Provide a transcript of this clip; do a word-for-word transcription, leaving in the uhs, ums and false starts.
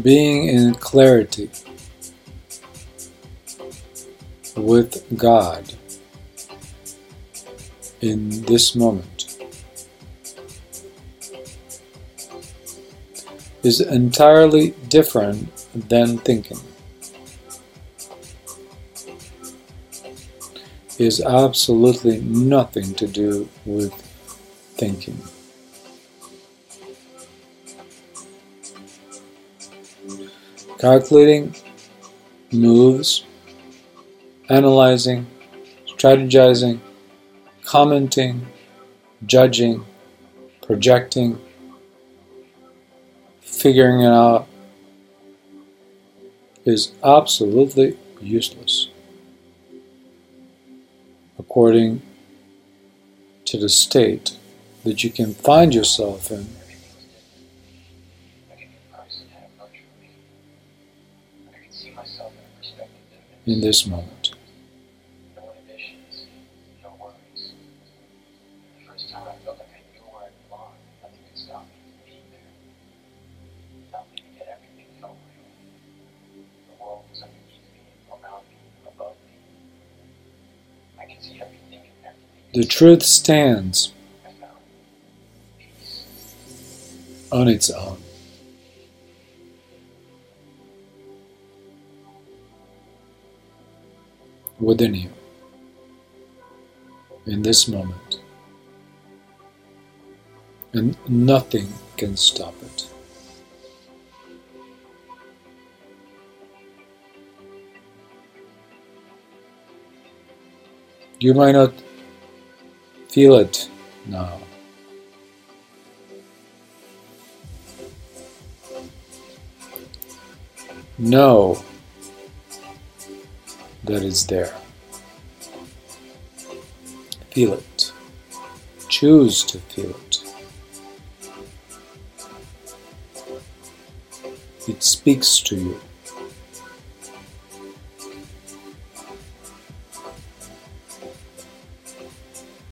being in clarity with God in this moment is entirely different than thinking, is absolutely nothing to do with thinking. Calculating moves, analyzing, strategizing, commenting, judging, projecting, figuring it out is absolutely useless according to the state that you can find yourself in in this moment. No inhibitions, no worries. The first time I felt like I knew where I belonged, nothing could stop me from being there. Nothing to get everything felt real. The world was underneath me, around me, above me. I could see everything and everything. The truth stands on its own. Within you, in this moment, and nothing can stop it. You might not feel it now, know that is there. Feel it. Choose to feel it. It speaks to you.